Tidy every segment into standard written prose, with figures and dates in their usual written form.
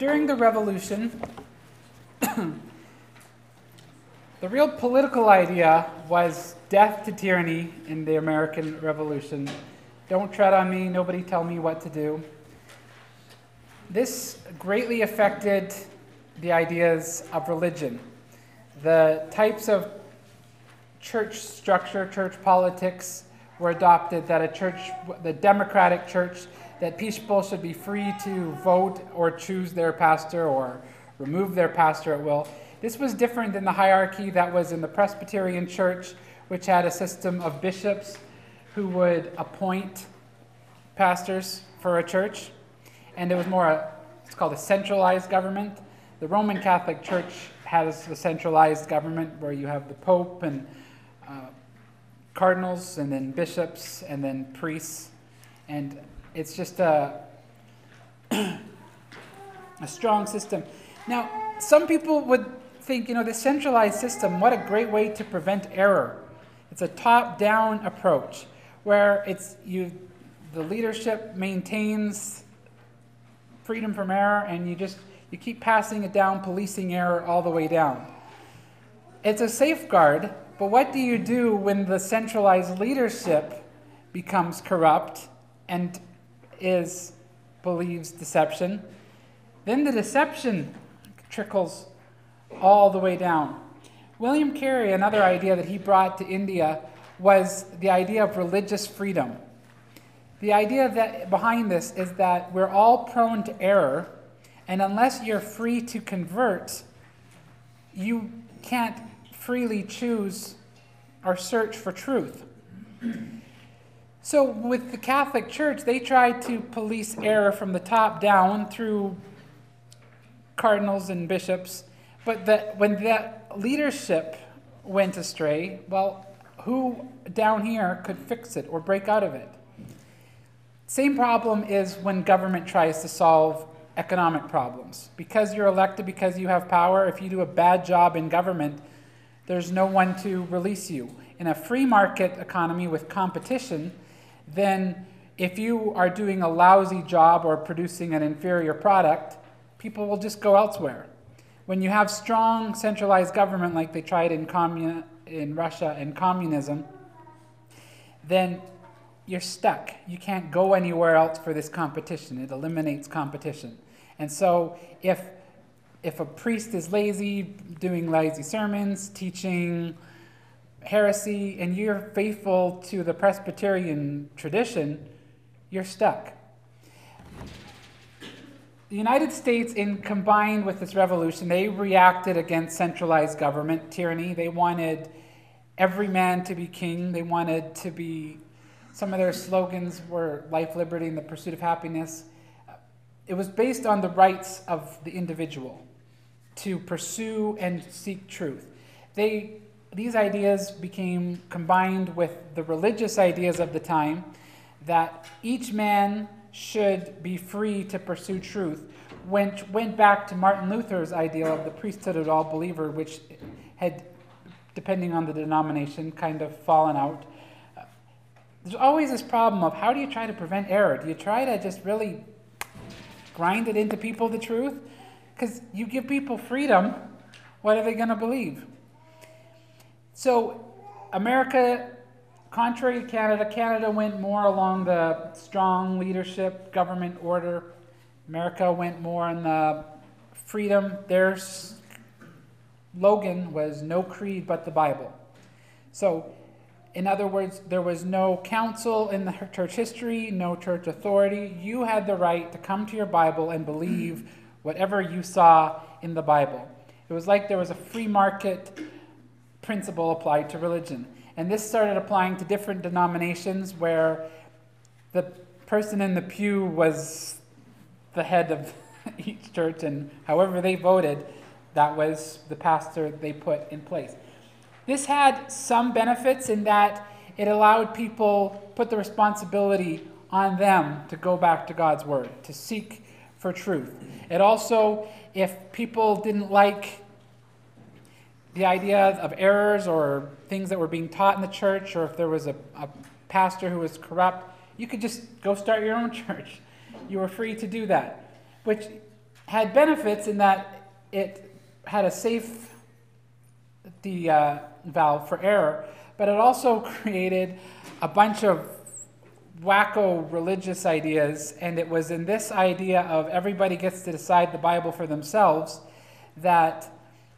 during the Revolution, the real political idea was death to tyranny in the American Revolution. Don't tread on me, nobody tell me what to do. This greatly affected the ideas of religion. The types of church structure, church politics were adopted, that a church, the democratic church, that people should be free to vote or choose their pastor or remove their pastor at will. This was different than the hierarchy that was in the Presbyterian church, which had a system of bishops who would appoint pastors for a church. And it was more, it's called a centralized government. The Roman Catholic Church has a centralized government where you have the Pope and cardinals and then bishops and then priests. And it's just a strong system. Now, some people would think, you know, the centralized system, what a great way to prevent error. It's a top-down approach where it's the leadership maintains freedom from error, and you keep passing it down, policing error all the way down. It's a safeguard, but what do you do when the centralized leadership becomes corrupt and believes deception? Then the deception trickles all the way down. William Carey, another idea that he brought to India, was the idea of religious freedom. The idea that behind this is that we're all prone to error, and unless you're free to convert, you can't freely choose or search for truth. So with the Catholic Church, they tried to police error from the top down through cardinals and bishops, but when that leadership went astray, well, who down here could fix it or break out of it? Same problem is when government tries to solve economic problems. Because you're elected, because you have power, if you do a bad job in government, there's no one to release you. In a free market economy with competition, then if you are doing a lousy job or producing an inferior product, people will just go elsewhere. When you have strong centralized government like they tried in Russia and communism, then you're stuck. You can't go anywhere else for this competition. It eliminates competition. And so if a priest is lazy, doing lazy sermons, teaching heresy, and you're faithful to the Presbyterian tradition, you're stuck. The United States, combined with this revolution, they reacted against centralized government tyranny. They wanted every man to be king. They wanted to be, some of their slogans were life, liberty, and the pursuit of happiness. It was based on the rights of the individual to pursue and seek truth. These ideas became combined with the religious ideas of the time that each man should be free to pursue truth, which went back to Martin Luther's ideal of the priesthood of all believer, which had, depending on the denomination, kind of fallen out. There's always this problem of how do you try to prevent error? Do you try to just really grind it into people the truth? Because you give people freedom, what are they going to believe? So America, contrary to Canada, Canada went more along the strong leadership, government order. America went more on the freedom. Their slogan was no creed but the Bible. So, in other words, there was no council in the church history, no church authority. You had the right to come to your Bible and believe whatever you saw in the Bible. It was like there was a free market principle applied to religion. And this started applying to different denominations where the person in the pew was the head of each church, and however they voted, that was the pastor they put in place. This had some benefits in that it allowed people, put the responsibility on them to go back to God's word, to seek for truth. It also, if people didn't like the idea of errors or things that were being taught in the church, or if there was a pastor who was corrupt, you could just go start your own church. You were free to do that, which had benefits in that it had a safety valve for error, but it also created a bunch of wacko religious ideas, and it was in this idea of everybody gets to decide the Bible for themselves that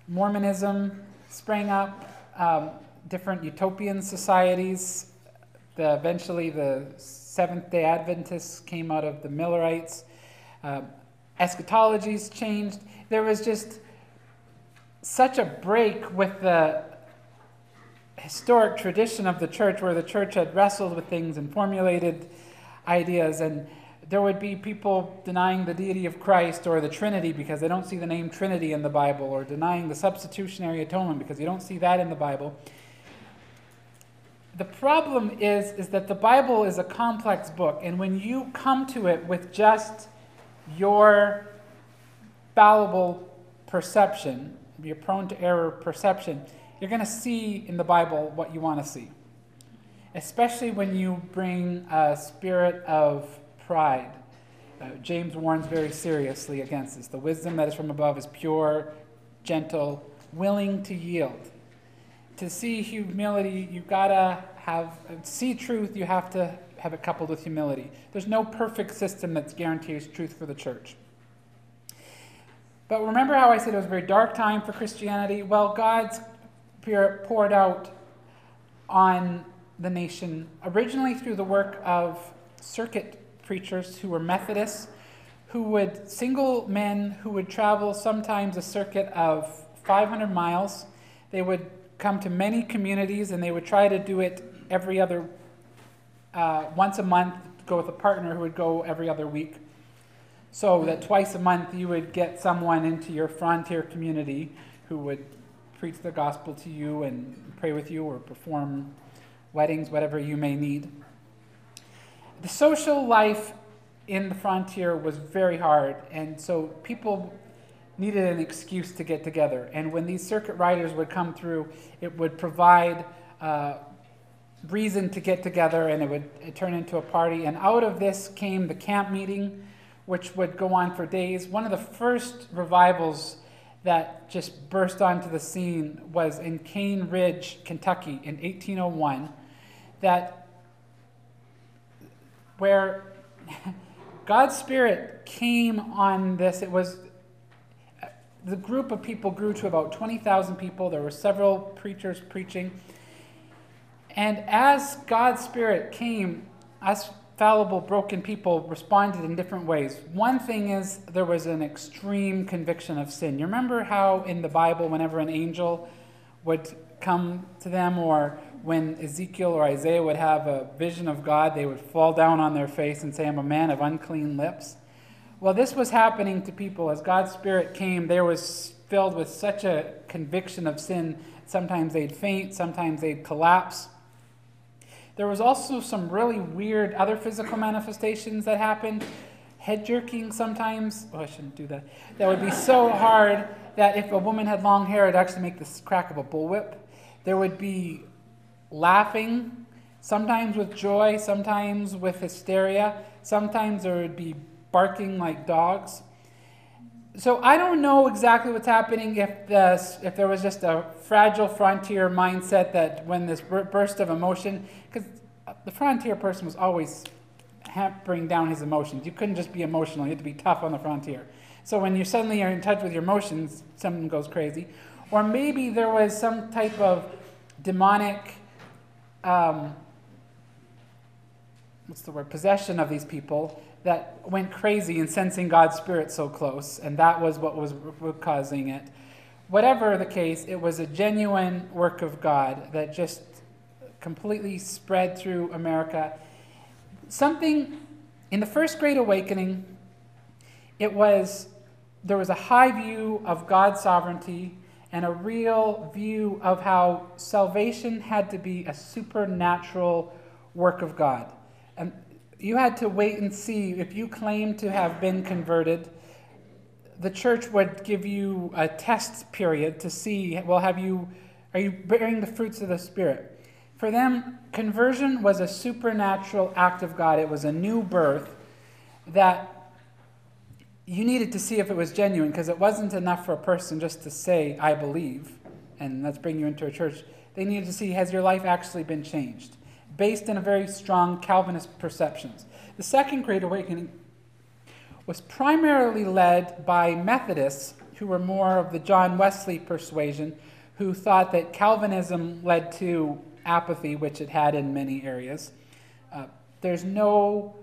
Mormonism sprang up, different utopian societies. Eventually the Seventh-day Adventists came out of the Millerites. Eschatologies changed. There was just such a break with the historic tradition of the church, where the church had wrestled with things and formulated ideas, and there would be people denying the deity of Christ or the Trinity because they don't see the name Trinity in the Bible, or denying the substitutionary atonement because you don't see that in the Bible. The problem is that the Bible is a complex book, and when you come to it with just your fallible perception, your prone to error perception, you're going to see in the Bible what you want to see. Especially when you bring a spirit of pride. James warns very seriously against this. The wisdom that is from above is pure, gentle, willing to yield. To see humility, you've got to see truth, you have to have it coupled with humility. There's no perfect system that guarantees truth for the church. But remember how I said it was a very dark time for Christianity? Well, God's Spirit poured out on the nation, originally through the work of circuit preachers who were Methodists, who would, single men who would travel sometimes a circuit of 500 miles. They would come to many communities, and they would try to do it every other, once a month, go with a partner who would go every other week, so that twice a month you would get someone into your frontier community who would preach the gospel to you and pray with you or perform weddings, whatever you may need. The social life in the frontier was very hard, and so people needed an excuse to get together. And when these circuit riders would come through, it would provide reason to get together, and it would turn into a party. And out of this came the camp meeting, which would go on for days. One of the first revivals that just burst onto the scene was in Cane Ridge, Kentucky, in 1801, where God's Spirit came on this. It was, the group of people grew to about 20,000 people. There were several preachers preaching. And as God's Spirit came, us fallible, broken people responded in different ways. One thing is, there was an extreme conviction of sin. You remember how in the Bible, whenever an angel would come to them, or when Ezekiel or Isaiah would have a vision of God, they would fall down on their face and say, "I'm a man of unclean lips"? Well, this was happening to people. As God's Spirit came, they were filled with such a conviction of sin. Sometimes they'd faint, sometimes they'd collapse. There was also some really weird other physical manifestations that happened. Head jerking sometimes. Oh, I shouldn't do that. That would be so hard that if a woman had long hair, it'd actually make the crack of a bullwhip. There would be laughing, sometimes with joy, sometimes with hysteria. Sometimes there would be barking like dogs. So I don't know exactly what's happening, if there was just a fragile frontier mindset that when this burst of emotion, because the frontier person was always hampering down his emotions. You couldn't just be emotional. You had to be tough on the frontier. So when you suddenly are in touch with your emotions, something goes crazy. Or maybe there was some type of demonic possession of these people that went crazy in sensing God's Spirit so close, and that was what was causing it. Whatever the case, it was a genuine work of God that just completely spread through America. Something in the First Great Awakening, there was a high view of God's sovereignty and a real view of how salvation had to be a supernatural work of God. And you had to wait and see. If you claimed to have been converted, the church would give you a test period to see, well, are you bearing the fruits of the Spirit? For them, conversion was a supernatural act of God. It was a new birth that you needed to see if it was genuine, because it wasn't enough for a person just to say, I believe, and let's bring you into a church. They needed to see, has your life actually been changed? Based on a very strong Calvinist perceptions. The Second Great Awakening was primarily led by Methodists, who were more of the John Wesley persuasion, who thought that Calvinism led to apathy, which it had in many areas. There's no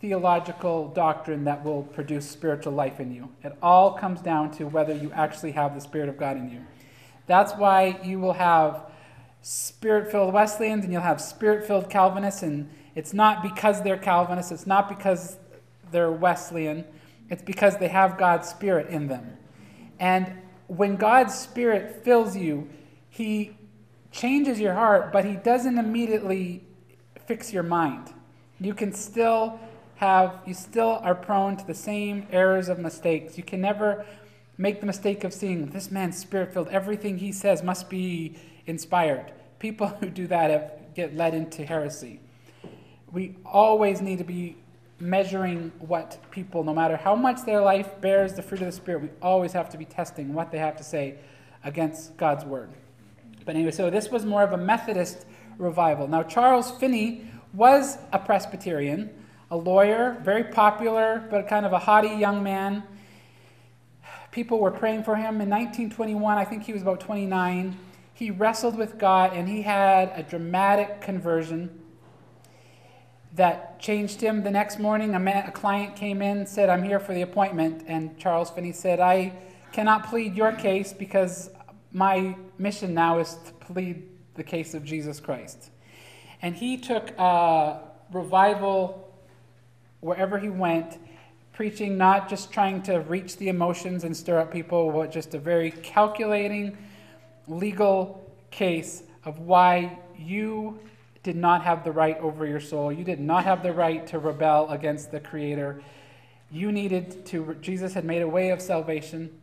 theological doctrine that will produce spiritual life in you. It all comes down to whether you actually have the Spirit of God in you. That's why you will have Spirit-filled Wesleyans and you'll have Spirit-filled Calvinists, and it's not because they're Calvinists, it's not because they're Wesleyan, it's because they have God's Spirit in them. And when God's Spirit fills you, He changes your heart, but He doesn't immediately fix your mind. You can still have, you still are prone to the same errors of mistakes. You can never make the mistake of seeing, this man's Spirit-filled, everything he says must be inspired. People who do that get led into heresy. We always need to be measuring what people, no matter how much their life bears the fruit of the Spirit, we always have to be testing what they have to say against God's Word. But anyway, so this was more of a Methodist revival. Now, Charles Finney was a Presbyterian, a lawyer, very popular, but kind of a haughty young man. People were praying for him. In 1921, I think he was about 29, he wrestled with God, and he had a dramatic conversion that changed him. The next morning, a client came in, said, I'm here for the appointment, and Charles Finney said, I cannot plead your case because my mission now is to plead the case of Jesus Christ. And he took a revival wherever he went, preaching, not just trying to reach the emotions and stir up people, but just a very calculating legal case of why you did not have the right over your soul. You did not have the right to rebel against the Creator. You needed to, Jesus had made a way of salvation.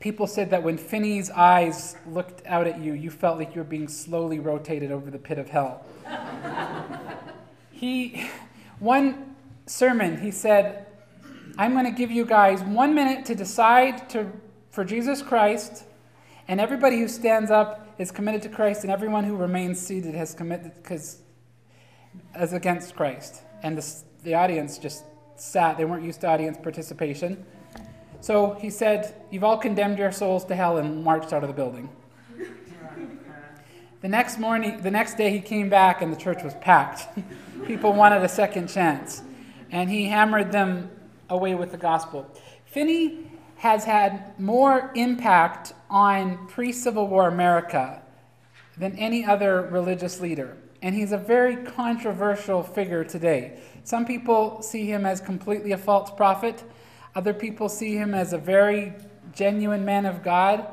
People said that when Finney's eyes looked out at you, you felt like you were being slowly rotated over the pit of hell. One sermon, he said, I'm going to give you guys 1 minute to decide for Jesus Christ, and everybody who stands up is committed to Christ, and everyone who remains seated has committed as against Christ. And the audience just sat. They weren't used to audience participation. So he said, you've all condemned your souls to hell, and marched out of the building. The next day he came back, and the church was packed. People wanted a second chance. And he hammered them away with the gospel. Finney has had more impact on pre-Civil War America than any other religious leader. And he's a very controversial figure today. Some people see him as completely a false prophet. Other people see him as a very genuine man of God.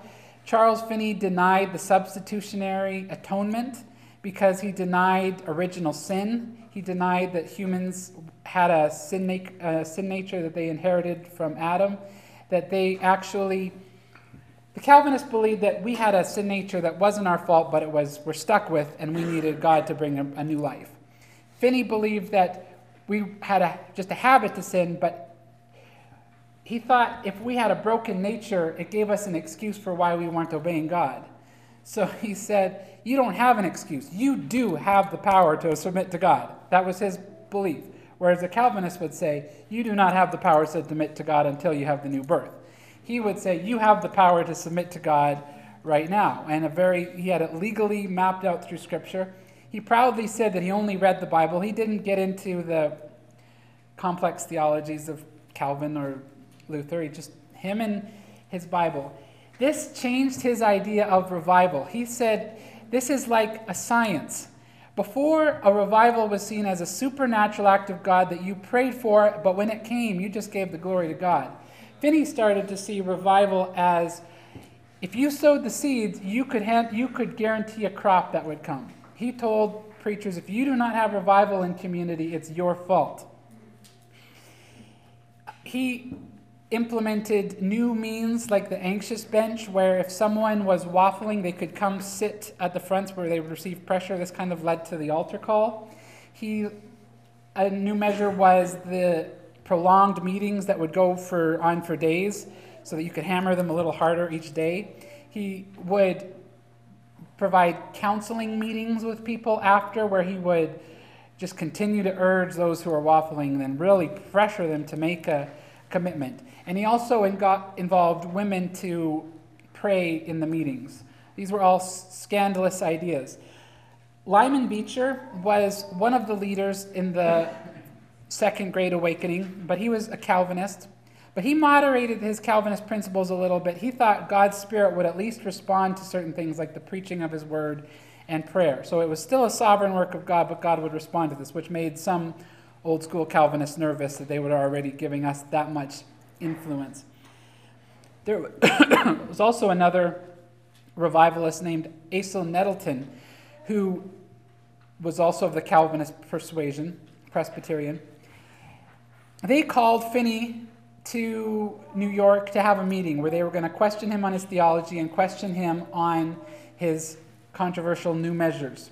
Charles Finney denied the substitutionary atonement because he denied original sin. He denied that humans had a sin nature that they inherited from Adam. The Calvinists believed that we had a sin nature that wasn't our fault, but we're stuck with, and we needed God to bring a new life. Finney believed that we had just a habit to sin, but he thought if we had a broken nature, it gave us an excuse for why we weren't obeying God. So he said, you don't have an excuse. You do have the power to submit to God. That was his belief. Whereas the Calvinist would say, you do not have the power to submit to God until you have the new birth. He would say, you have the power to submit to God right now. And he had it legally mapped out through Scripture. He proudly said that he only read the Bible. He didn't get into the complex theologies of Calvin or Luther. Him and his Bible. This changed his idea of revival. He said, this is like a science. Before, a revival was seen as a supernatural act of God that you prayed for, but when it came, you just gave the glory to God. Finney started to see revival as, if you sowed the seeds, you could guarantee a crop that would come. He told preachers, if you do not have revival in community, it's your fault. He implemented new means like the anxious bench, where if someone was waffling, they could come sit at the front where they would receive pressure. This kind of led to the altar call. A new measure was the prolonged meetings that would go on for days so that you could hammer them a little harder each day. He would provide counseling meetings with people after, where he would just continue to urge those who are waffling and then really pressure them to make a commitment. And he also involved women to pray in the meetings. These were all scandalous ideas. Lyman Beecher was one of the leaders in the Second Great Awakening, but he was a Calvinist. But he moderated his Calvinist principles a little bit. He thought God's Spirit would at least respond to certain things like the preaching of his word and prayer. So it was still a sovereign work of God, but God would respond to this, which made some old school Calvinists nervous that they were already giving us that much influence. There was also another revivalist named Asahel Nettleton, who was also of the Calvinist persuasion, Presbyterian. They called Finney to New York to have a meeting where they were going to question him on his theology and question him on his controversial new measures.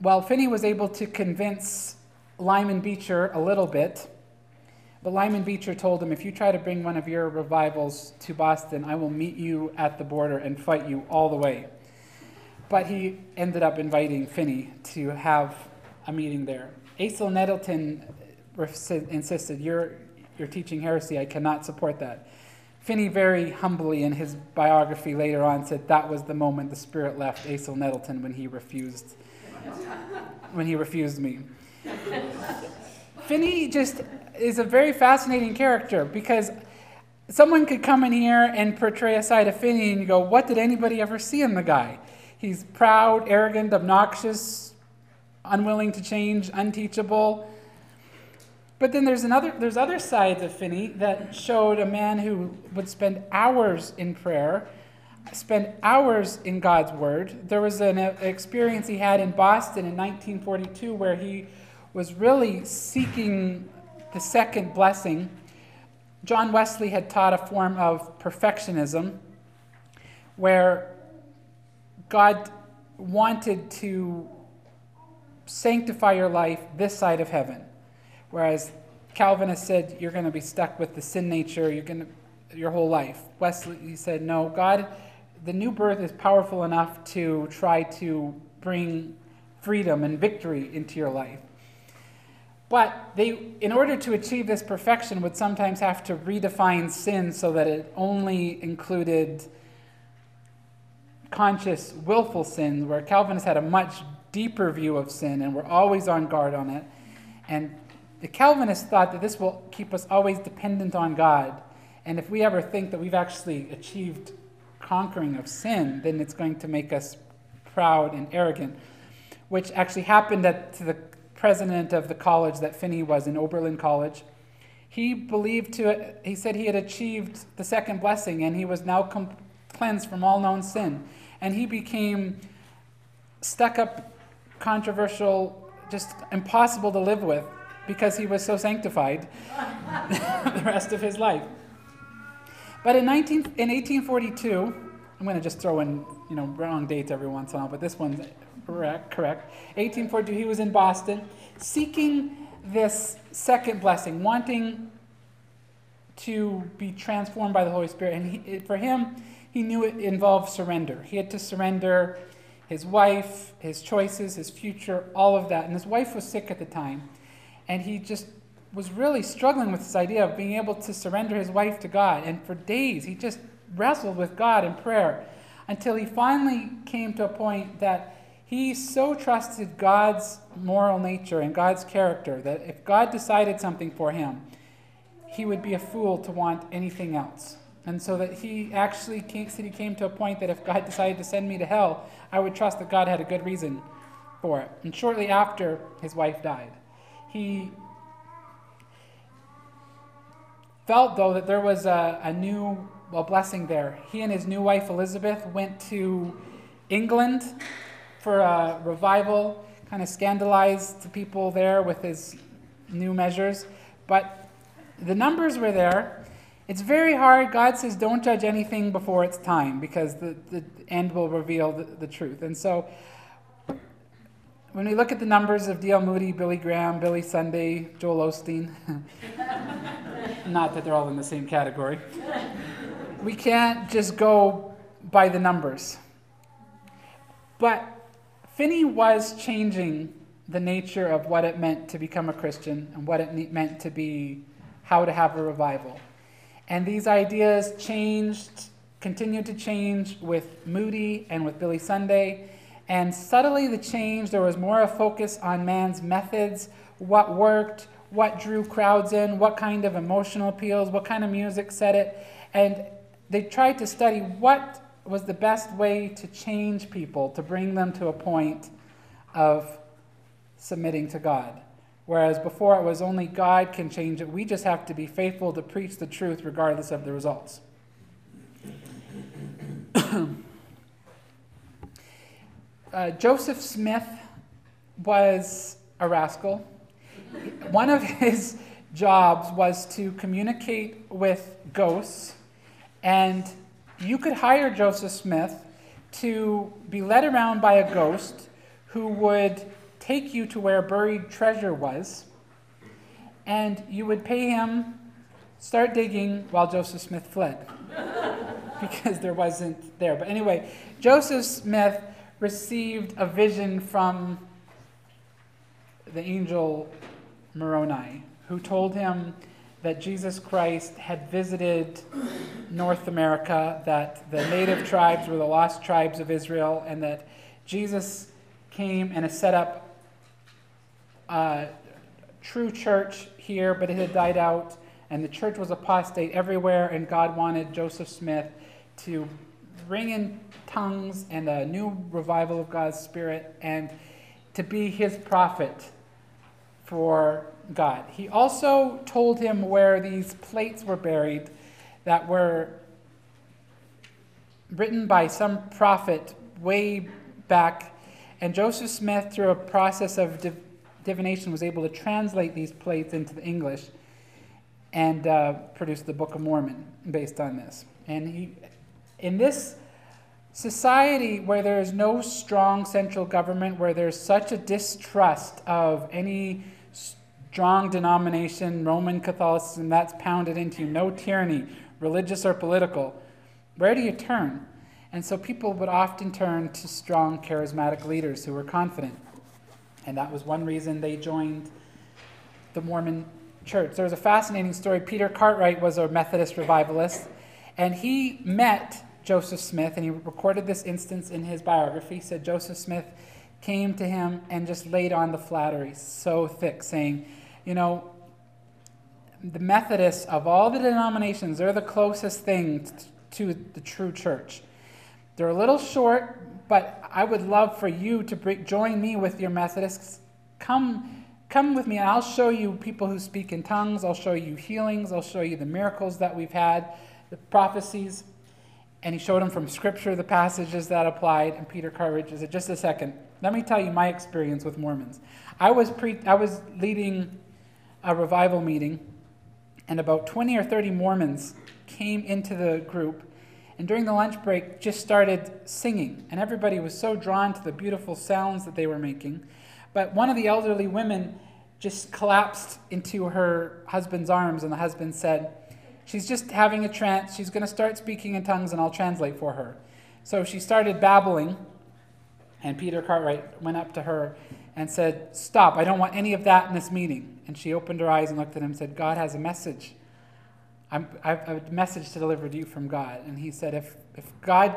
Well, Finney was able to convince Lyman Beecher a little bit, but Lyman Beecher told him, if you try to bring one of your revivals to Boston, I will meet you at the border and fight you all the way. But he ended up inviting Finney to have a meeting there. Asahel Nettleton insisted, you're teaching heresy, I cannot support that. Finney very humbly in his biography later on said that was the moment the Spirit left Asahel Nettleton when he refused me. Finney just is a very fascinating character, because someone could come in here and portray a side of Finney and you go, what did anybody ever see in the guy? He's proud, arrogant, obnoxious, unwilling to change, unteachable. But then there's other sides of Finney that showed a man who would spend hours in prayer, spend hours in God's Word. There was an experience he had in Boston in 1942 where he was really seeking the second blessing. John Wesley had taught a form of perfectionism where God wanted to sanctify your life this side of heaven. Whereas Calvinists said, you're going to be stuck with the sin nature your whole life. Wesley said, no, God, the new birth is powerful enough to try to bring freedom and victory into your life. But they, in order to achieve this perfection, would sometimes have to redefine sin so that it only included conscious, willful sins, where Calvinists had a much deeper view of sin and were always on guard on it. And the Calvinists thought that this will keep us always dependent on God, and if we ever think that we've actually achieved conquering of sin, then it's going to make us proud and arrogant, which actually happened to the president of the college that Finney was in, Oberlin College. He believed he said he had achieved the second blessing, and he was now cleansed from all known sin. And he became stuck-up, controversial, just impossible to live with, because he was so sanctified the rest of his life. But in 1842, I'm going to just throw in wrong dates every once in a while, but this one's correct. 1842, he was in Boston, seeking this second blessing, wanting to be transformed by the Holy Spirit. And for him, he knew it involved surrender. He had to surrender his wife, his choices, his future, all of that. And his wife was sick at the time. And he just was really struggling with this idea of being able to surrender his wife to God. And for days, he just wrestled with God in prayer until he finally came to a point that he so trusted God's moral nature and God's character that if God decided something for him, he would be a fool to want anything else. And so that he actually came to a point that if God decided to send me to hell, I would trust that God had a good reason for it. And shortly after, his wife died. He felt, though, that there was a new blessing there. He and his new wife, Elizabeth, went to England for a revival, kind of scandalized the people there with his new measures. But the numbers were there. It's very hard. God says, don't judge anything before it's time, because the end will reveal the truth. And so When we look at the numbers of D.L. Moody, Billy Graham, Billy Sunday, Joel Osteen, not that they're all in the same category, we can't just go by the numbers. But Finney was changing the nature of what it meant to become a Christian and what it meant to be, how to have a revival. And these ideas changed, continued to change with Moody and with Billy Sunday. And subtly the change, there was more a focus on man's methods, what worked, what drew crowds in, what kind of emotional appeals, what kind of music said it. And they tried to study what was the best way to change people, to bring them to a point of submitting to God. Whereas before it was only God can change it. We just have to be faithful to preach the truth regardless of the results. Joseph Smith was a rascal. One of his jobs was to communicate with ghosts, and you could hire Joseph Smith to be led around by a ghost who would take you to where buried treasure was, and you would pay him, start digging while Joseph Smith fled, because there wasn't there. But anyway, Joseph Smith received a vision from the angel Moroni, who told him that Jesus Christ had visited North America, that the native tribes were the lost tribes of Israel, and that Jesus came and set up a true church here, but it had died out, and the church was apostate everywhere, and God wanted Joseph Smith to bring in tongues and a new revival of God's Spirit and to be his prophet for God. He also told him where these plates were buried that were written by some prophet way back, and Joseph Smith, through a process of divination, was able to translate these plates into the English and produced the Book of Mormon based on this. And he, in this society where there is no strong central government, where there's such a distrust of any strong denomination, Roman Catholicism, that's pounded into you, no tyranny, religious or political, where do you turn? And so people would often turn to strong charismatic leaders who were confident. And that was one reason they joined the Mormon Church. There was a fascinating story. Peter Cartwright was a Methodist revivalist, and he met Joseph Smith, and he recorded this instance in his biography. He said Joseph Smith came to him and just laid on the flattery so thick, saying, you know, the Methodists of all the denominations, they're the closest thing to the true church. They're a little short, but I would love for you to join me with your Methodists. Come with me, and I'll show you people who speak in tongues. I'll show you healings. I'll show you the miracles that we've had, the prophecies. And he showed him from Scripture the passages that applied. And Peter Cartwright said, just a second, let me tell you my experience with Mormons. I was leading a revival meeting, and about 20 or 30 Mormons came into the group, and during the lunch break just started singing. And everybody was so drawn to the beautiful sounds that they were making. But one of the elderly women just collapsed into her husband's arms, and the husband said, she's just having a trance. She's going to start speaking in tongues, and I'll translate for her. So she started babbling, and Peter Cartwright went up to her and said, stop, I don't want any of that in this meeting. And she opened her eyes and looked at him and said, God has a message. I have a message to deliver to you from God. And he said, if God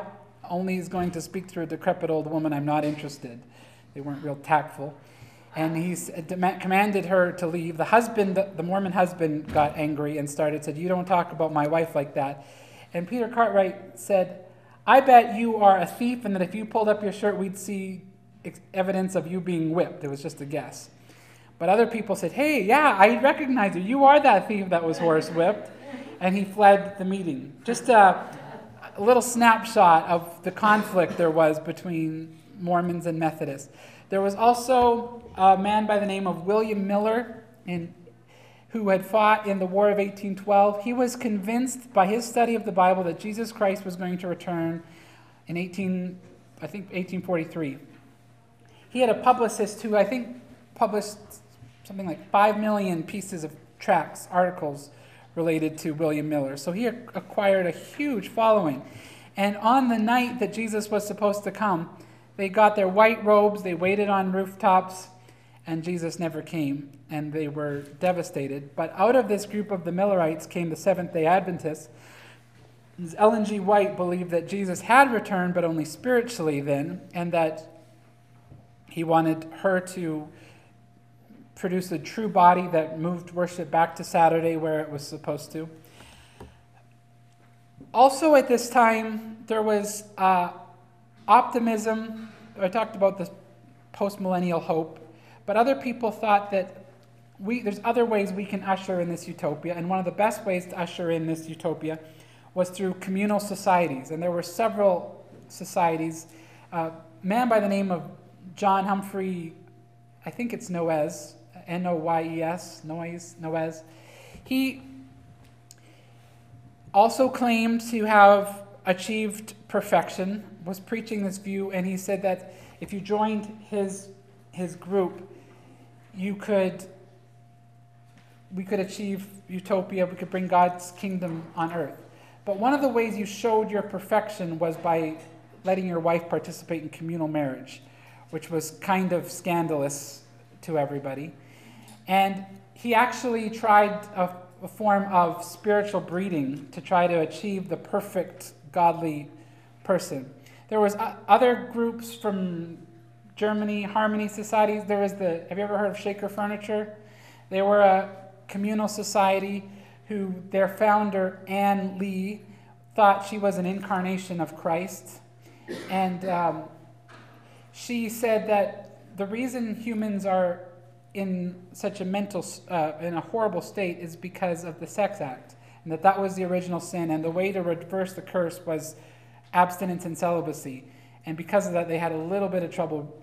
only is going to speak through a decrepit old woman, I'm not interested. They weren't real tactful. And he commanded her to leave. The husband, the Mormon husband, got angry and said, you don't talk about my wife like that. And Peter Cartwright said, I bet you are a thief, and that if you pulled up your shirt, we'd see evidence of you being whipped. It was just a guess. But other people said, hey, yeah, I recognize you. You are that thief that was horse whipped. And he fled the meeting. Just a little snapshot of the conflict there was between Mormons and Methodists. There was also a man by the name of William Miller, who had fought in the War of 1812. He was convinced by his study of the Bible that Jesus Christ was going to return in 1843. He had a publicist who I think published something like 5 million pieces of tracts, articles related to William Miller. So he acquired a huge following. And on the night that Jesus was supposed to come, they got their white robes, they waited on rooftops, and Jesus never came, and they were devastated. But out of this group of the Millerites came the Seventh-day Adventists. Ellen G. White believed that Jesus had returned, but only spiritually then, and that he wanted her to produce a true body that moved worship back to Saturday where it was supposed to. Also at this time, there was optimism. I talked about the post-millennial hope, but other people thought that there's other ways we can usher in this utopia, and one of the best ways to usher in this utopia was through communal societies, and there were several societies. A man by the name of John Humphrey, I think it's Noyes, N-O-Y-E-S, Noyes, Noyes. He also claimed to have achieved perfection, was preaching this view, and he said that if you joined his group, we could achieve utopia, we could bring God's kingdom on earth. But one of the ways you showed your perfection was by letting your wife participate in communal marriage, which was kind of scandalous to everybody. And he actually tried a form of spiritual breeding to try to achieve the perfect godly person. There was other groups from Germany, Harmony Societies. There was have you ever heard of Shaker Furniture? They were a communal society who their founder, Anne Lee, thought she was an incarnation of Christ. And she said that the reason humans are in such a horrible state is because of the sex act, and that was the original sin, and the way to reverse the curse was abstinence and celibacy. And because of that, they had a little bit of trouble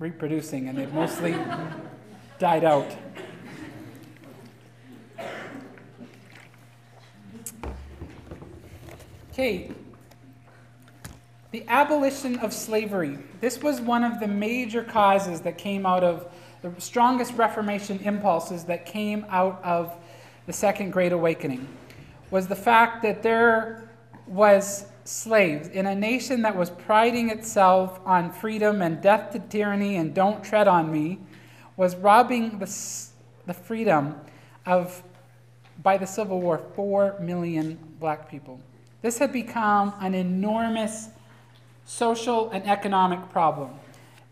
reproducing, and they mostly died out. Okay. The abolition of slavery. This was one of the major causes that came out of the strongest Reformation impulses that came out of the Second Great Awakening, was the fact that there was slaves in a nation that was priding itself on freedom and death to tyranny and don't tread on me, was robbing the freedom of, by the Civil War, 4 million black people. This had become an enormous social and economic problem.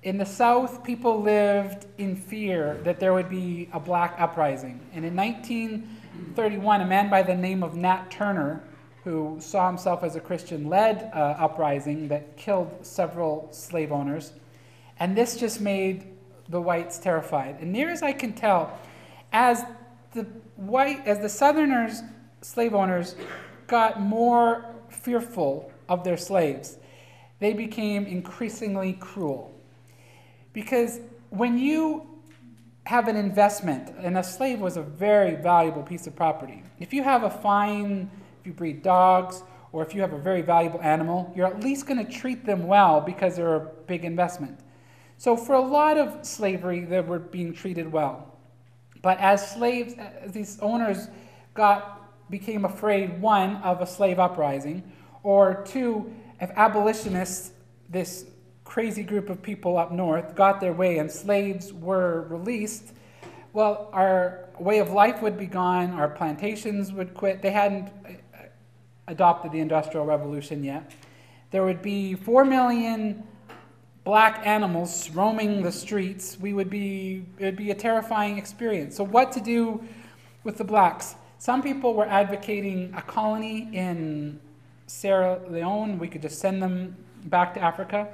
In the South, people lived in fear that there would be a black uprising. And in 1931, a man by the name of Nat Turner, who saw himself as a Christian, led an uprising that killed several slave owners. And this just made the whites terrified. And near as I can tell, as the Southerners, slave owners, got more fearful of their slaves, they became increasingly cruel. Because when you have an investment, and a slave was a very valuable piece of property, if you breed dogs, or if you have a very valuable animal, you're at least going to treat them well because they're a big investment. So for a lot of slavery, they were being treated well. But as these owners became afraid, one, of a slave uprising, or two, if abolitionists, this crazy group of people up north, got their way and slaves were released, well, our way of life would be gone, our plantations would quit. They hadn't adopted the Industrial Revolution yet. There would be 4 million black animals roaming the streets. It would be a terrifying experience. So what to do with the blacks? Some people were advocating a colony in Sierra Leone. We could just send them back to Africa.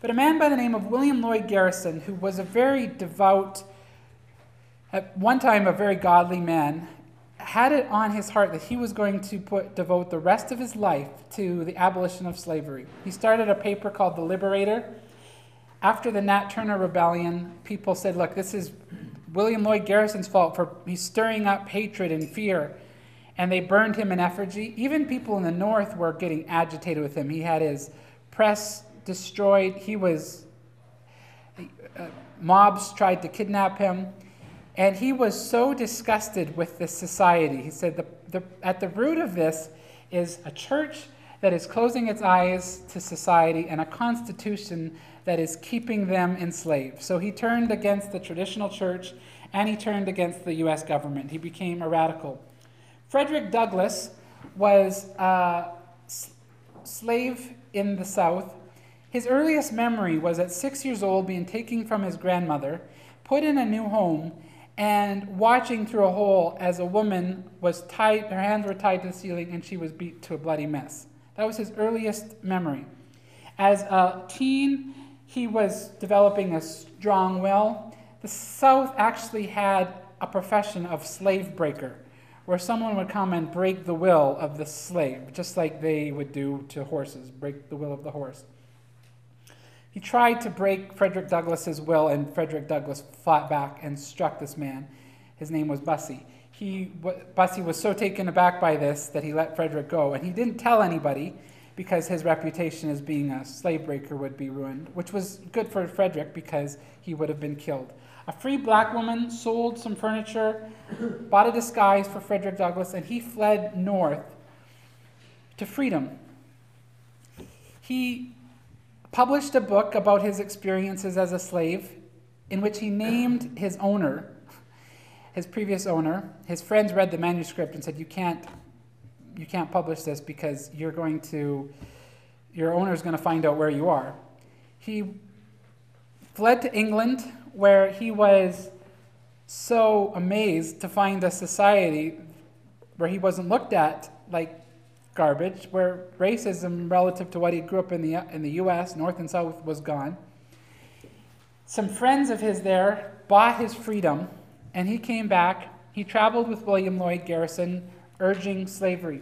But a man by the name of William Lloyd Garrison, who was a very devout, at one time a very godly man, had it on his heart that he was going to devote the rest of his life to the abolition of slavery. He started a paper called The Liberator. After the Nat Turner Rebellion, people said, look, this is William Lloyd Garrison's fault, for he's stirring up hatred and fear. And they burned him in effigy. Even people in the North were getting agitated with him. He had his press destroyed. He was mobs tried to kidnap him, and he was so disgusted with this society. He said, at the root of this is a church that is closing its eyes to society and a constitution that is keeping them enslaved. So he turned against the traditional church, and he turned against the U.S. government. He became a radical. Frederick Douglass was a slave in the South. His earliest memory was at 6 years old, being taken from his grandmother, put in a new home, and watching through a hole as a woman was tied, her hands were tied to the ceiling, and she was beat to a bloody mess. That was his earliest memory. As a teen, he was developing a strong will. The South actually had a profession of slave breaker, where someone would come and break the will of the slave, just like they would do to horses, break the will of the horse. He tried to break Frederick Douglass's will, and Frederick Douglass fought back and struck this man. His name was Bussy. Bussy was so taken aback by this that he let Frederick go, and he didn't tell anybody because his reputation as being a slave breaker would be ruined, which was good for Frederick because he would have been killed. A free black woman sold some furniture, bought a disguise for Frederick Douglass, and he fled north to freedom. He published a book about his experiences as a slave, in which he named his owner, his previous owner. His friends read the manuscript and said, you can't publish this because your owner's going to find out where you are. He fled to England, where he was so amazed to find a society where he wasn't looked at like garbage, where racism relative to what he grew up in the U.S., North and South, was gone. Some friends of his there bought his freedom, and he came back. He traveled with William Lloyd Garrison, urging against slavery.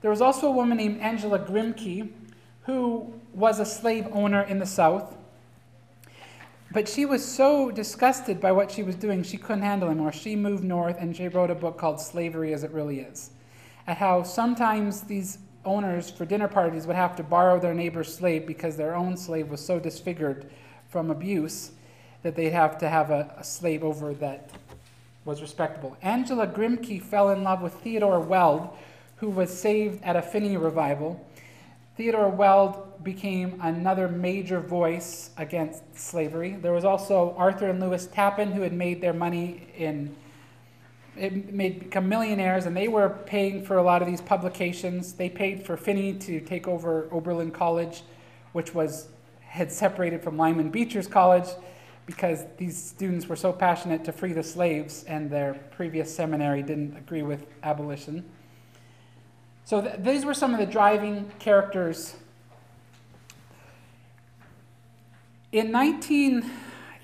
There was also a woman named Angela Grimke, who was a slave owner in the South, but she was so disgusted by what she was doing, she couldn't handle it anymore. She moved north, and she wrote a book called Slavery as It Really Is, at how sometimes these owners for dinner parties would have to borrow their neighbor's slave because their own slave was so disfigured from abuse that they'd have to have a slave over that was respectable. Angela Grimke fell in love with Theodore Weld, who was saved at a Finney revival. Theodore Weld became another major voice against slavery. There was also Arthur and Lewis Tappan, who had made their money become millionaires, and they were paying for a lot of these publications. They paid for Finney to take over Oberlin College, which had separated from Lyman Beecher's college, because these students were so passionate to free the slaves, and their previous seminary didn't agree with abolition. So these were some of the driving characters. In I think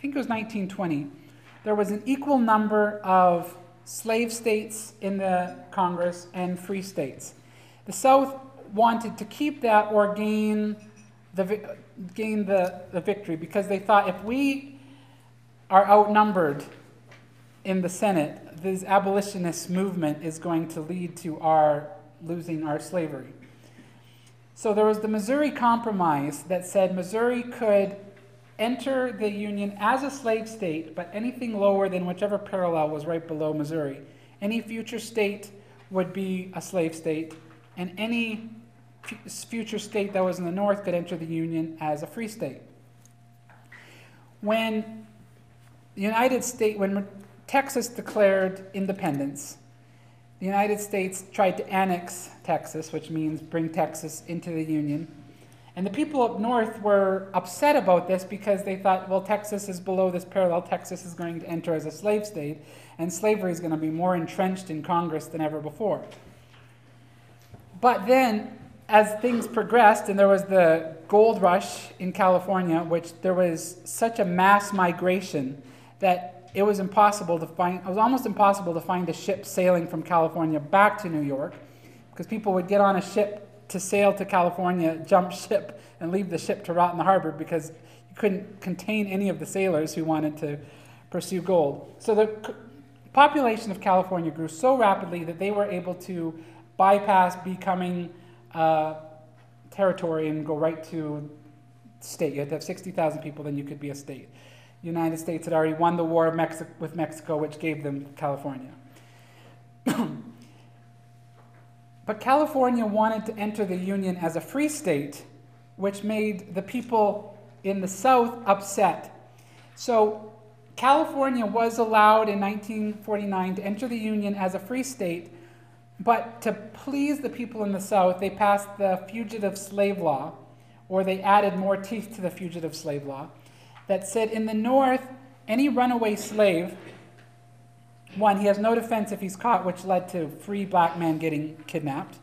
it was 1920, there was an equal number of slave states in the Congress and free states. The South wanted to keep that or gain the victory, because they thought, if we are outnumbered in the Senate, this abolitionist movement is going to lead to our losing our slavery. So there was the Missouri Compromise that said Missouri could enter the Union as a slave state, but anything lower than whichever parallel was right below Missouri. Any future state would be a slave state, and any future state that was in the north could enter the Union as a free state. When the when Texas declared independence, the United States tried to annex Texas, which means bring Texas into the Union. And the people up north were upset about this because they thought, well, Texas is below this parallel. Texas is going to enter as a slave state, and slavery is going to be more entrenched in Congress than ever before. But then, as things progressed, and there was the gold rush in California, which there was such a mass migration that it was impossible to find, it was almost impossible to find a ship sailing from California back to New York, because people would get on a ship to sail to California, jump ship, and leave the ship to rot in the harbor, because you couldn't contain any of the sailors who wanted to pursue gold. So the population of California grew so rapidly that they were able to bypass becoming territory and go right to state. You had to have 60,000 people, then you could be a state. The United States had already won the war with Mexico, which gave them California. But California wanted to enter the Union as a free state, which made the people in the South upset. So California was allowed in 1949 to enter the Union as a free state, but to please the people in the South, they passed the Fugitive Slave Law, or they added more teeth to the Fugitive Slave Law, that said in the North, any runaway slave, one, he has no defense if he's caught, which led to free black men getting kidnapped.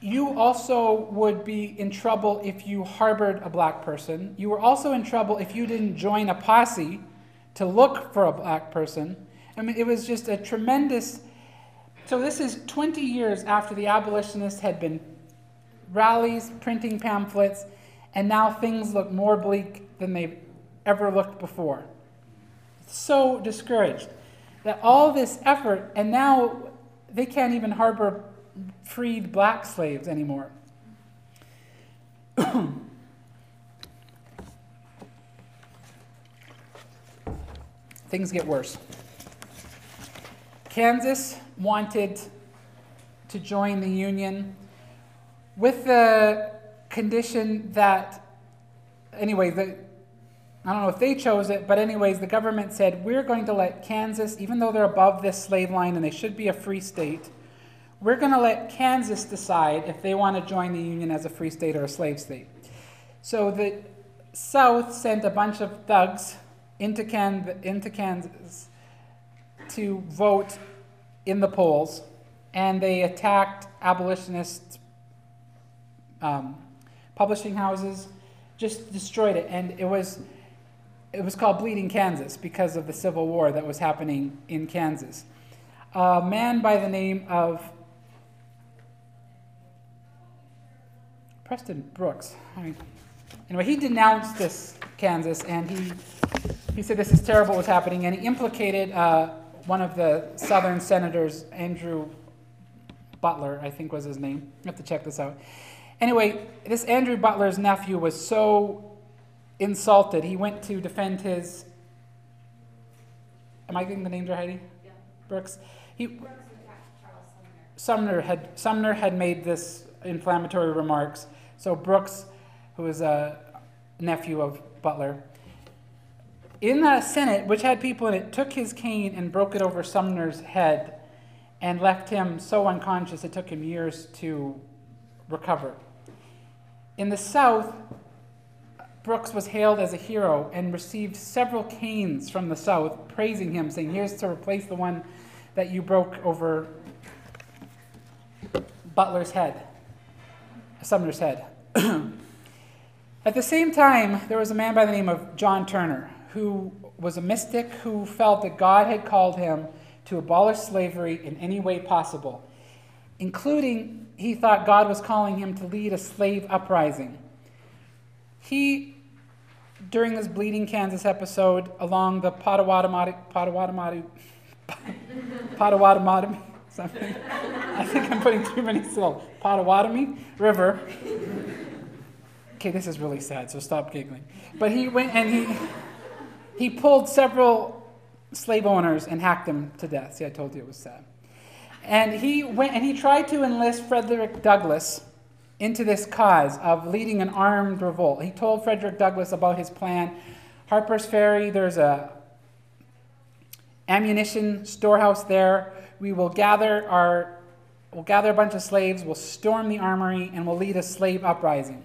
You also would be in trouble if you harbored a black person. You were also in trouble if you didn't join a posse to look for a black person. I mean, it was just a tremendous... So this is 20 years after the abolitionists had been rallies, printing pamphlets, and now things look more bleak than they've ever looked before. So discouraged that all this effort, and now they can't even harbor freed black slaves anymore. Things get worse. Kansas wanted to join the Union with the condition that, anyway, I don't know if they chose it, but anyways, the government said, we're going to let Kansas, even though they're above this slave line and they should be a free state, we're going to let Kansas decide if they want to join the Union as a free state or a slave state. So the South sent a bunch of thugs into Kansas to vote in the polls, and they attacked abolitionist publishing houses, just destroyed it. And it was called Bleeding Kansas because of the Civil War that was happening in Kansas. A man by the name of Preston Brooks. Anyway, he denounced this Kansas, and he said this is terrible what's happening, and he implicated one of the Southern senators, Andrew Butler, I think was his name. I have to check this out. Anyway, this Andrew Butler's nephew was so insulted, he went to defend his, am I getting the names right, Heidi? Yeah. Brooks. Brooks attacked Charles Sumner. Sumner had made this inflammatory remarks. So Brooks, who is a nephew of Butler, in the Senate, which had people in it, took his cane and broke it over Sumner's head and left him so unconscious it took him years to recover. In the South, Brooks was hailed as a hero and received several canes from the South praising him, saying, here's to replace the one that you broke over Butler's head. Sumner's head. At the same time, there was a man by the name of John Turner, who was a mystic who felt that God had called him to abolish slavery in any way possible, including he thought God was calling him to lead a slave uprising. He, during this Bleeding Kansas episode along the Potawatomi, something. I think I'm putting too many syllables. Potawatomi River. Okay, this is really sad, so stop giggling. But he went and he pulled several slave owners and hacked them to death. See, I told you it was sad. And he went and he tried to enlist Frederick Douglass into this cause of leading an armed revolt. He told Frederick Douglass about his plan. Harper's Ferry, there's a ammunition storehouse there. We will gather a bunch of slaves, we'll storm the armory, and we'll lead a slave uprising.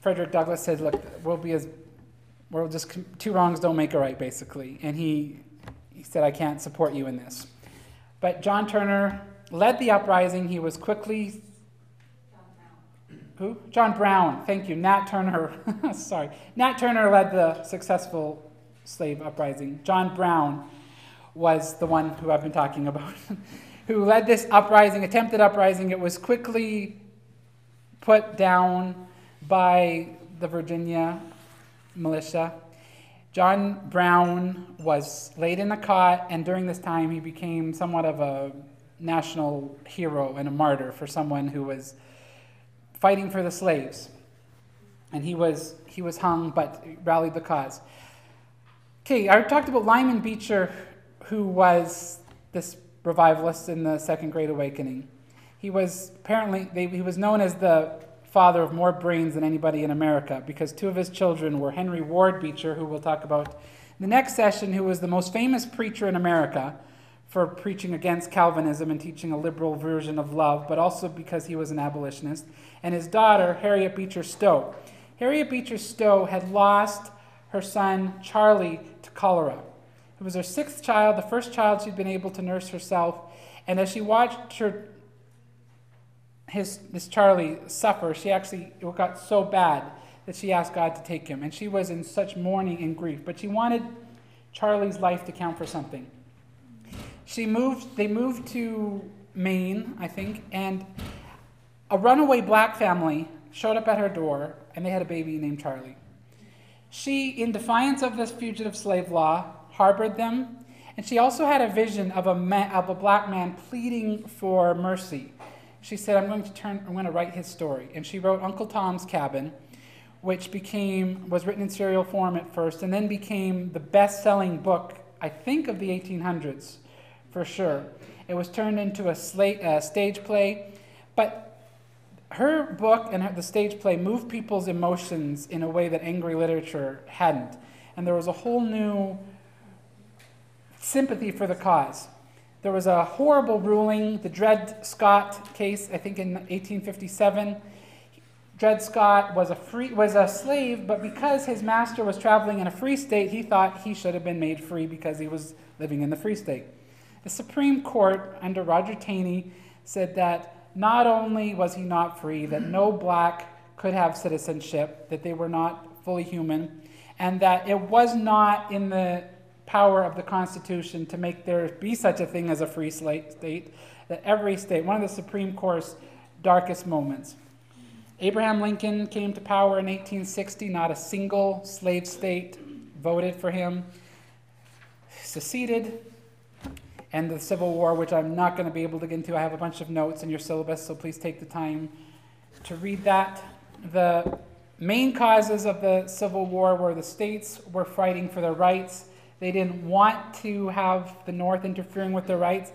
Frederick Douglass said, look, we'll just, two wrongs don't make a right, basically. And he said, I can't support you in this. But John Turner led the uprising. He was quickly, who? John Brown, thank you, Nat Turner, sorry. Nat Turner led the successful slave uprising. John Brown was the one who I've been talking about, who led this uprising, attempted uprising. It was quickly put down by the Virginia militia. John Brown was laid in a cot, and during this time he became somewhat of a national hero and a martyr for someone who was fighting for the slaves. and he was hung, but rallied the cause. Okay, I talked about Lyman Beecher, who was this revivalist in the Second Great Awakening. He was he was known as the father of more brains than anybody in America, because two of his children were Henry Ward Beecher, who we'll talk about in the next session, who was the most famous preacher in America for preaching against Calvinism and teaching a liberal version of love, but also because he was an abolitionist, and his daughter, Harriet Beecher Stowe. Harriet Beecher Stowe had lost her son, Charlie, to cholera. It was her sixth child, the first child she'd been able to nurse herself, and as she watched this Charlie suffer, it got so bad that she asked God to take him, and she was in such mourning and grief, but she wanted Charlie's life to count for something. They moved to Maine, I think, and a runaway black family showed up at her door, and they had a baby named Charlie. She, in defiance of this fugitive slave law, harbored them, and she also had a vision of a black man pleading for mercy. She said, I'm going to write his story. And she wrote Uncle Tom's Cabin, which was written in serial form at first, and then became the best-selling book, I think, of the 1800s, for sure. It was turned into a stage play, but her book and the stage play moved people's emotions in a way that angry literature hadn't. And there was a whole new sympathy for the cause. There was a horrible ruling, the Dred Scott case, I think in 1857. Dred Scott was a slave, but because his master was traveling in a free state, he thought he should have been made free because he was living in the free state. The Supreme Court, under Roger Taney, said that not only was he not free, that no black could have citizenship, that they were not fully human, and that it was not in the power of the Constitution to make there be such a thing as a free state, that every state, one of the Supreme Court's darkest moments. Abraham Lincoln came to power in 1860, not a single slave state voted for him, seceded, and the Civil War, which I'm not going to be able to get into. I have a bunch of notes in your syllabus, so please take the time to read that. The main causes of the Civil War were the states were fighting for their rights. They didn't want to have the North interfering with their rights,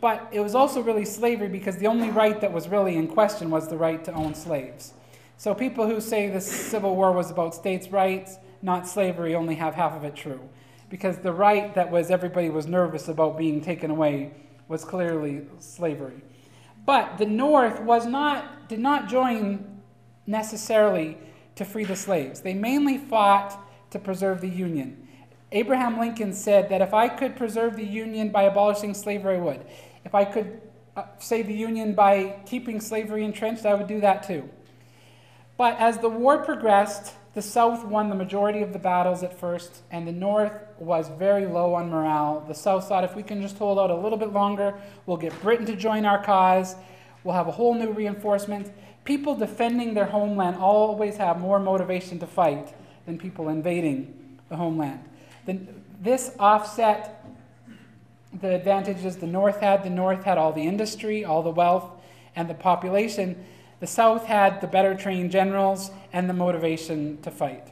but it was also really slavery, because the only right that was really in question was the right to own slaves. So people who say the Civil War was about states' rights, not slavery, only have half of it true, because the right that everybody was nervous about being taken away was clearly slavery. But the North did not join necessarily to free the slaves. They mainly fought to preserve the Union. Abraham Lincoln said that if I could preserve the Union by abolishing slavery, I would. If I could save the Union by keeping slavery entrenched, I would do that too. But as the war progressed, the South won the majority of the battles at first, and the North was very low on morale. The South thought, if we can just hold out a little bit longer, we'll get Britain to join our cause, we'll have a whole new reinforcement. People defending their homeland always have more motivation to fight than people invading the homeland. This offset the advantages the North had. The North had all the industry, all the wealth, and the population. The South had the better trained generals and the motivation to fight.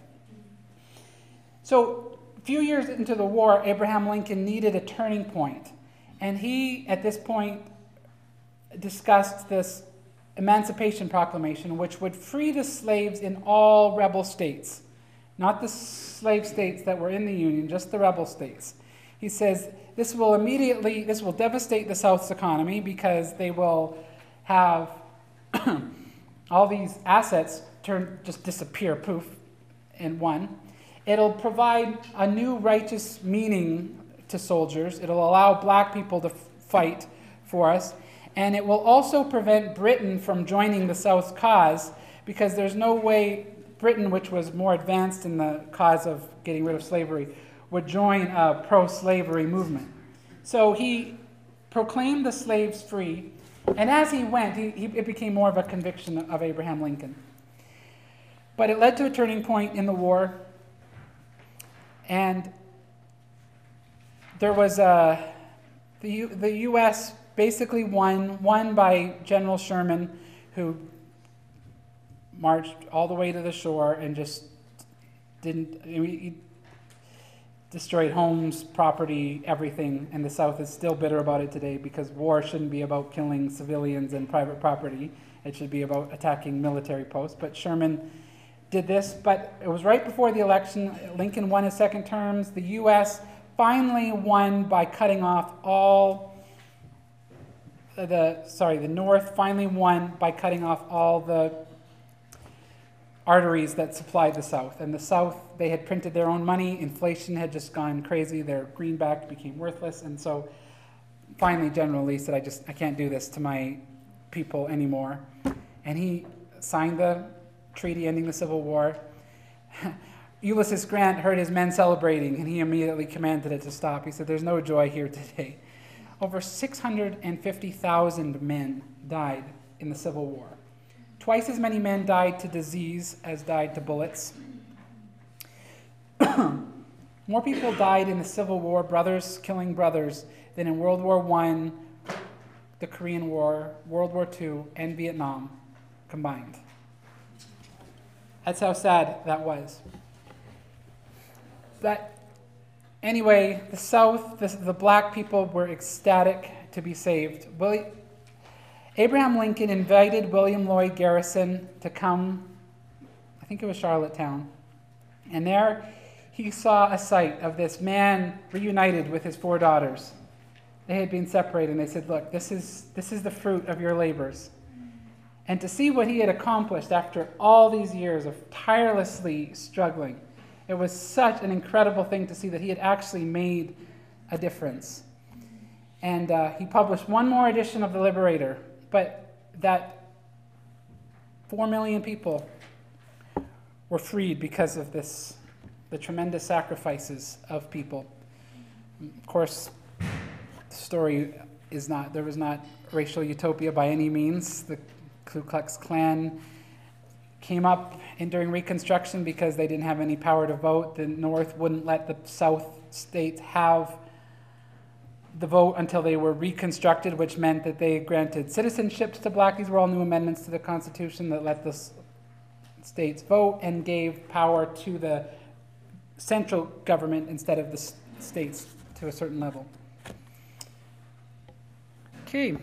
So a few years into the war, Abraham Lincoln needed a turning point. And he, at this point, discussed this Emancipation Proclamation, which would free the slaves in all rebel states. Not the slave states that were in the Union, just the rebel states. He says, this will devastate the South's economy, because they will have all these assets just disappear, poof, in one. It'll provide a new righteous meaning to soldiers. It'll allow black people to fight for us. And it will also prevent Britain from joining the South's cause, because there's no way Britain, which was more advanced in the cause of getting rid of slavery, would join a pro-slavery movement. So he proclaimed the slaves free. And as he went, it became more of a conviction of Abraham Lincoln. But it led to a turning point in the war. And there was the U.S. basically won by General Sherman, who marched all the way to the shore and just didn't, I mean, he destroyed homes, property, everything, and the South is still bitter about it today because war shouldn't be about killing civilians and private property. It should be about attacking military posts. But Sherman did this, but it was right before the election. Lincoln won his second terms. The U.S. finally won by cutting off all the, sorry, the North finally won by cutting off all the arteries that supplied the South. And the South, they had printed their own money. Inflation had just gone crazy. Their greenback became worthless. And so finally General Lee said, I can't do this to my people anymore. And he signed the treaty ending the Civil War. Ulysses Grant heard his men celebrating, and he immediately commanded it to stop. He said, there's no joy here today. Over 650,000 men died in the Civil War. Twice as many men died to disease as died to bullets. More people died in the Civil War, brothers killing brothers, than in World War I, the Korean War, World War II, and Vietnam combined. That's how sad that was. That, anyway, the South, the black people were ecstatic to be saved. Abraham Lincoln invited William Lloyd Garrison to come, I think it was Charlottetown, and there he saw a sight of this man reunited with his four daughters. They had been separated, and they said, look, this is the fruit of your labors. And to see what he had accomplished after all these years of tirelessly struggling, it was such an incredible thing to see that he had actually made a difference. And he published one more edition of The Liberator, but that 4 million people were freed because of this, the tremendous sacrifices of people. Of course, the story is not, there was not racial utopia by any means. The Ku Klux Klan came up during Reconstruction because they didn't have any power to vote. The North wouldn't let the South states have the vote until they were reconstructed, which meant that they granted citizenships to black. These were all new amendments to the Constitution that let the states vote and gave power to the central government instead of the states to a certain level. Okay.